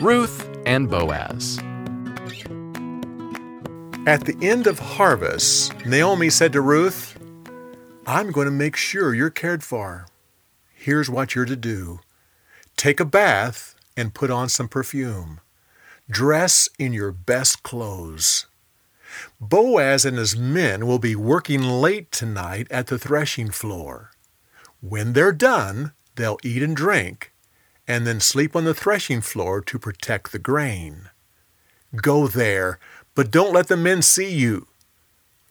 Ruth and Boaz. At the end of harvest, Naomi said to Ruth, "I'm going to make sure you're cared for. Here's what you're to do. Take a bath and put on some perfume. Dress in your best clothes. Boaz and his men will be working late tonight at the threshing floor. When they're done, they'll eat and drink, and then sleep on the threshing floor to protect the grain. Go there, but don't let the men see you.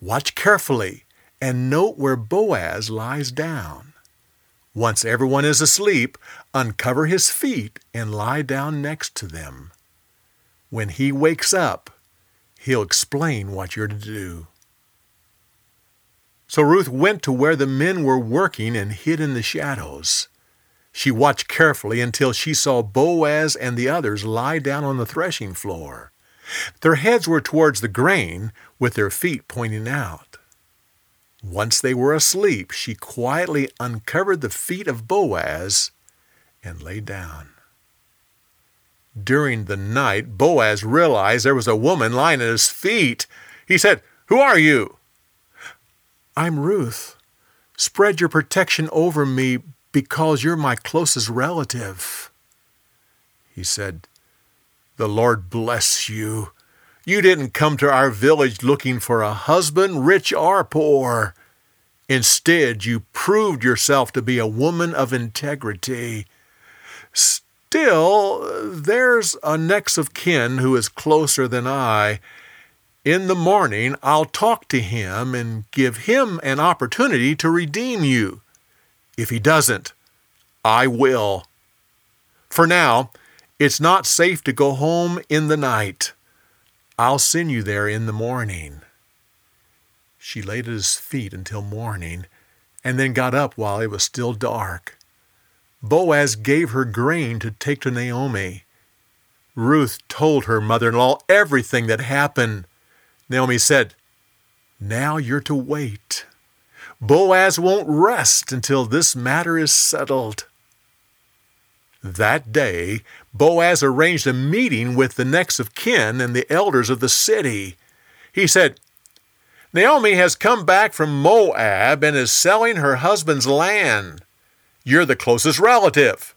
Watch carefully and note where Boaz lies down. Once everyone is asleep, uncover his feet and lie down next to them. When he wakes up, he'll explain what you're to do." So Ruth went to where the men were working and hid in the shadows. She watched carefully until she saw Boaz and the others lie down on the threshing floor. Their heads were towards the grain, with their feet pointing out. Once they were asleep, she quietly uncovered the feet of Boaz and lay down. During the night, Boaz realized there was a woman lying at his feet. He said, "Who are you?" "I'm Ruth. Spread your protection over me because you're my closest relative." He said, "The Lord bless you. You didn't come to our village looking for a husband, rich or poor. Instead, you proved yourself to be a woman of integrity. Still, there's a next of kin who is closer than I. In the morning, I'll talk to him and give him an opportunity to redeem you. If he doesn't, I will. For now, it's not safe to go home in the night. I'll send you there in the morning." She laid at his feet until morning and then got up while it was still dark. Boaz gave her grain to take to Naomi. Ruth told her mother-in-law everything that happened. Naomi said, "Now you're to wait. Boaz won't rest until this matter is settled." That day, Boaz arranged a meeting with the next of kin and the elders of the city. He said, "Naomi has come back from Moab and is selling her husband's land. You're the closest relative.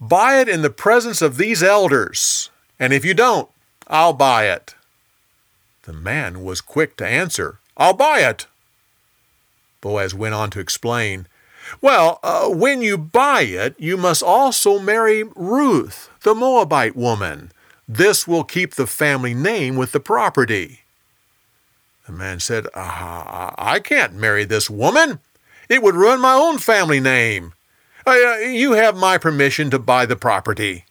Buy it in the presence of these elders, and if you don't, I'll buy it." The man was quick to answer, "I'll buy it." Boaz went on to explain, "Well, when you buy it, you must also marry Ruth, the Moabite woman. This will keep the family name with the property." The man said, "I can't marry this woman. It would ruin my own family name. You have my permission to buy the property."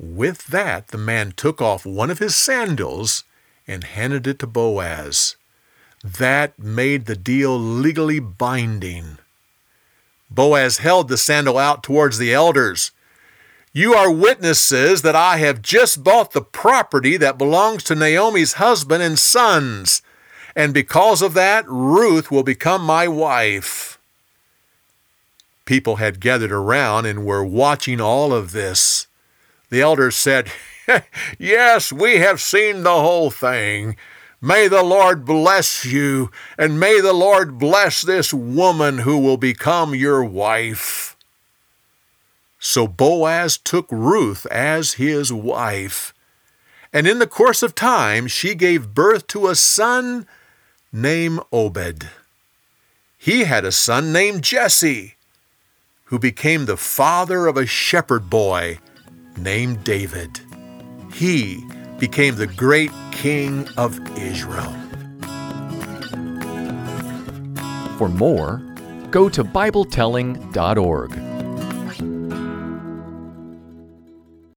With that, the man took off one of his sandals and handed it to Boaz. That made the deal legally binding. Boaz held the sandal out towards the elders. "You are witnesses that I have just bought the property that belongs to Naomi's husband and sons. And because of that, Ruth will become my wife." People had gathered around and were watching all of this. The elders said, "Yes, we have seen the whole thing. May the Lord bless you, and may the Lord bless this woman who will become your wife." So Boaz took Ruth as his wife, and in the course of time, she gave birth to a son named Obed. He had a son named Jesse, who became the father of a shepherd boy named David. He became the great king of Israel. For more, go to BibleTelling.org.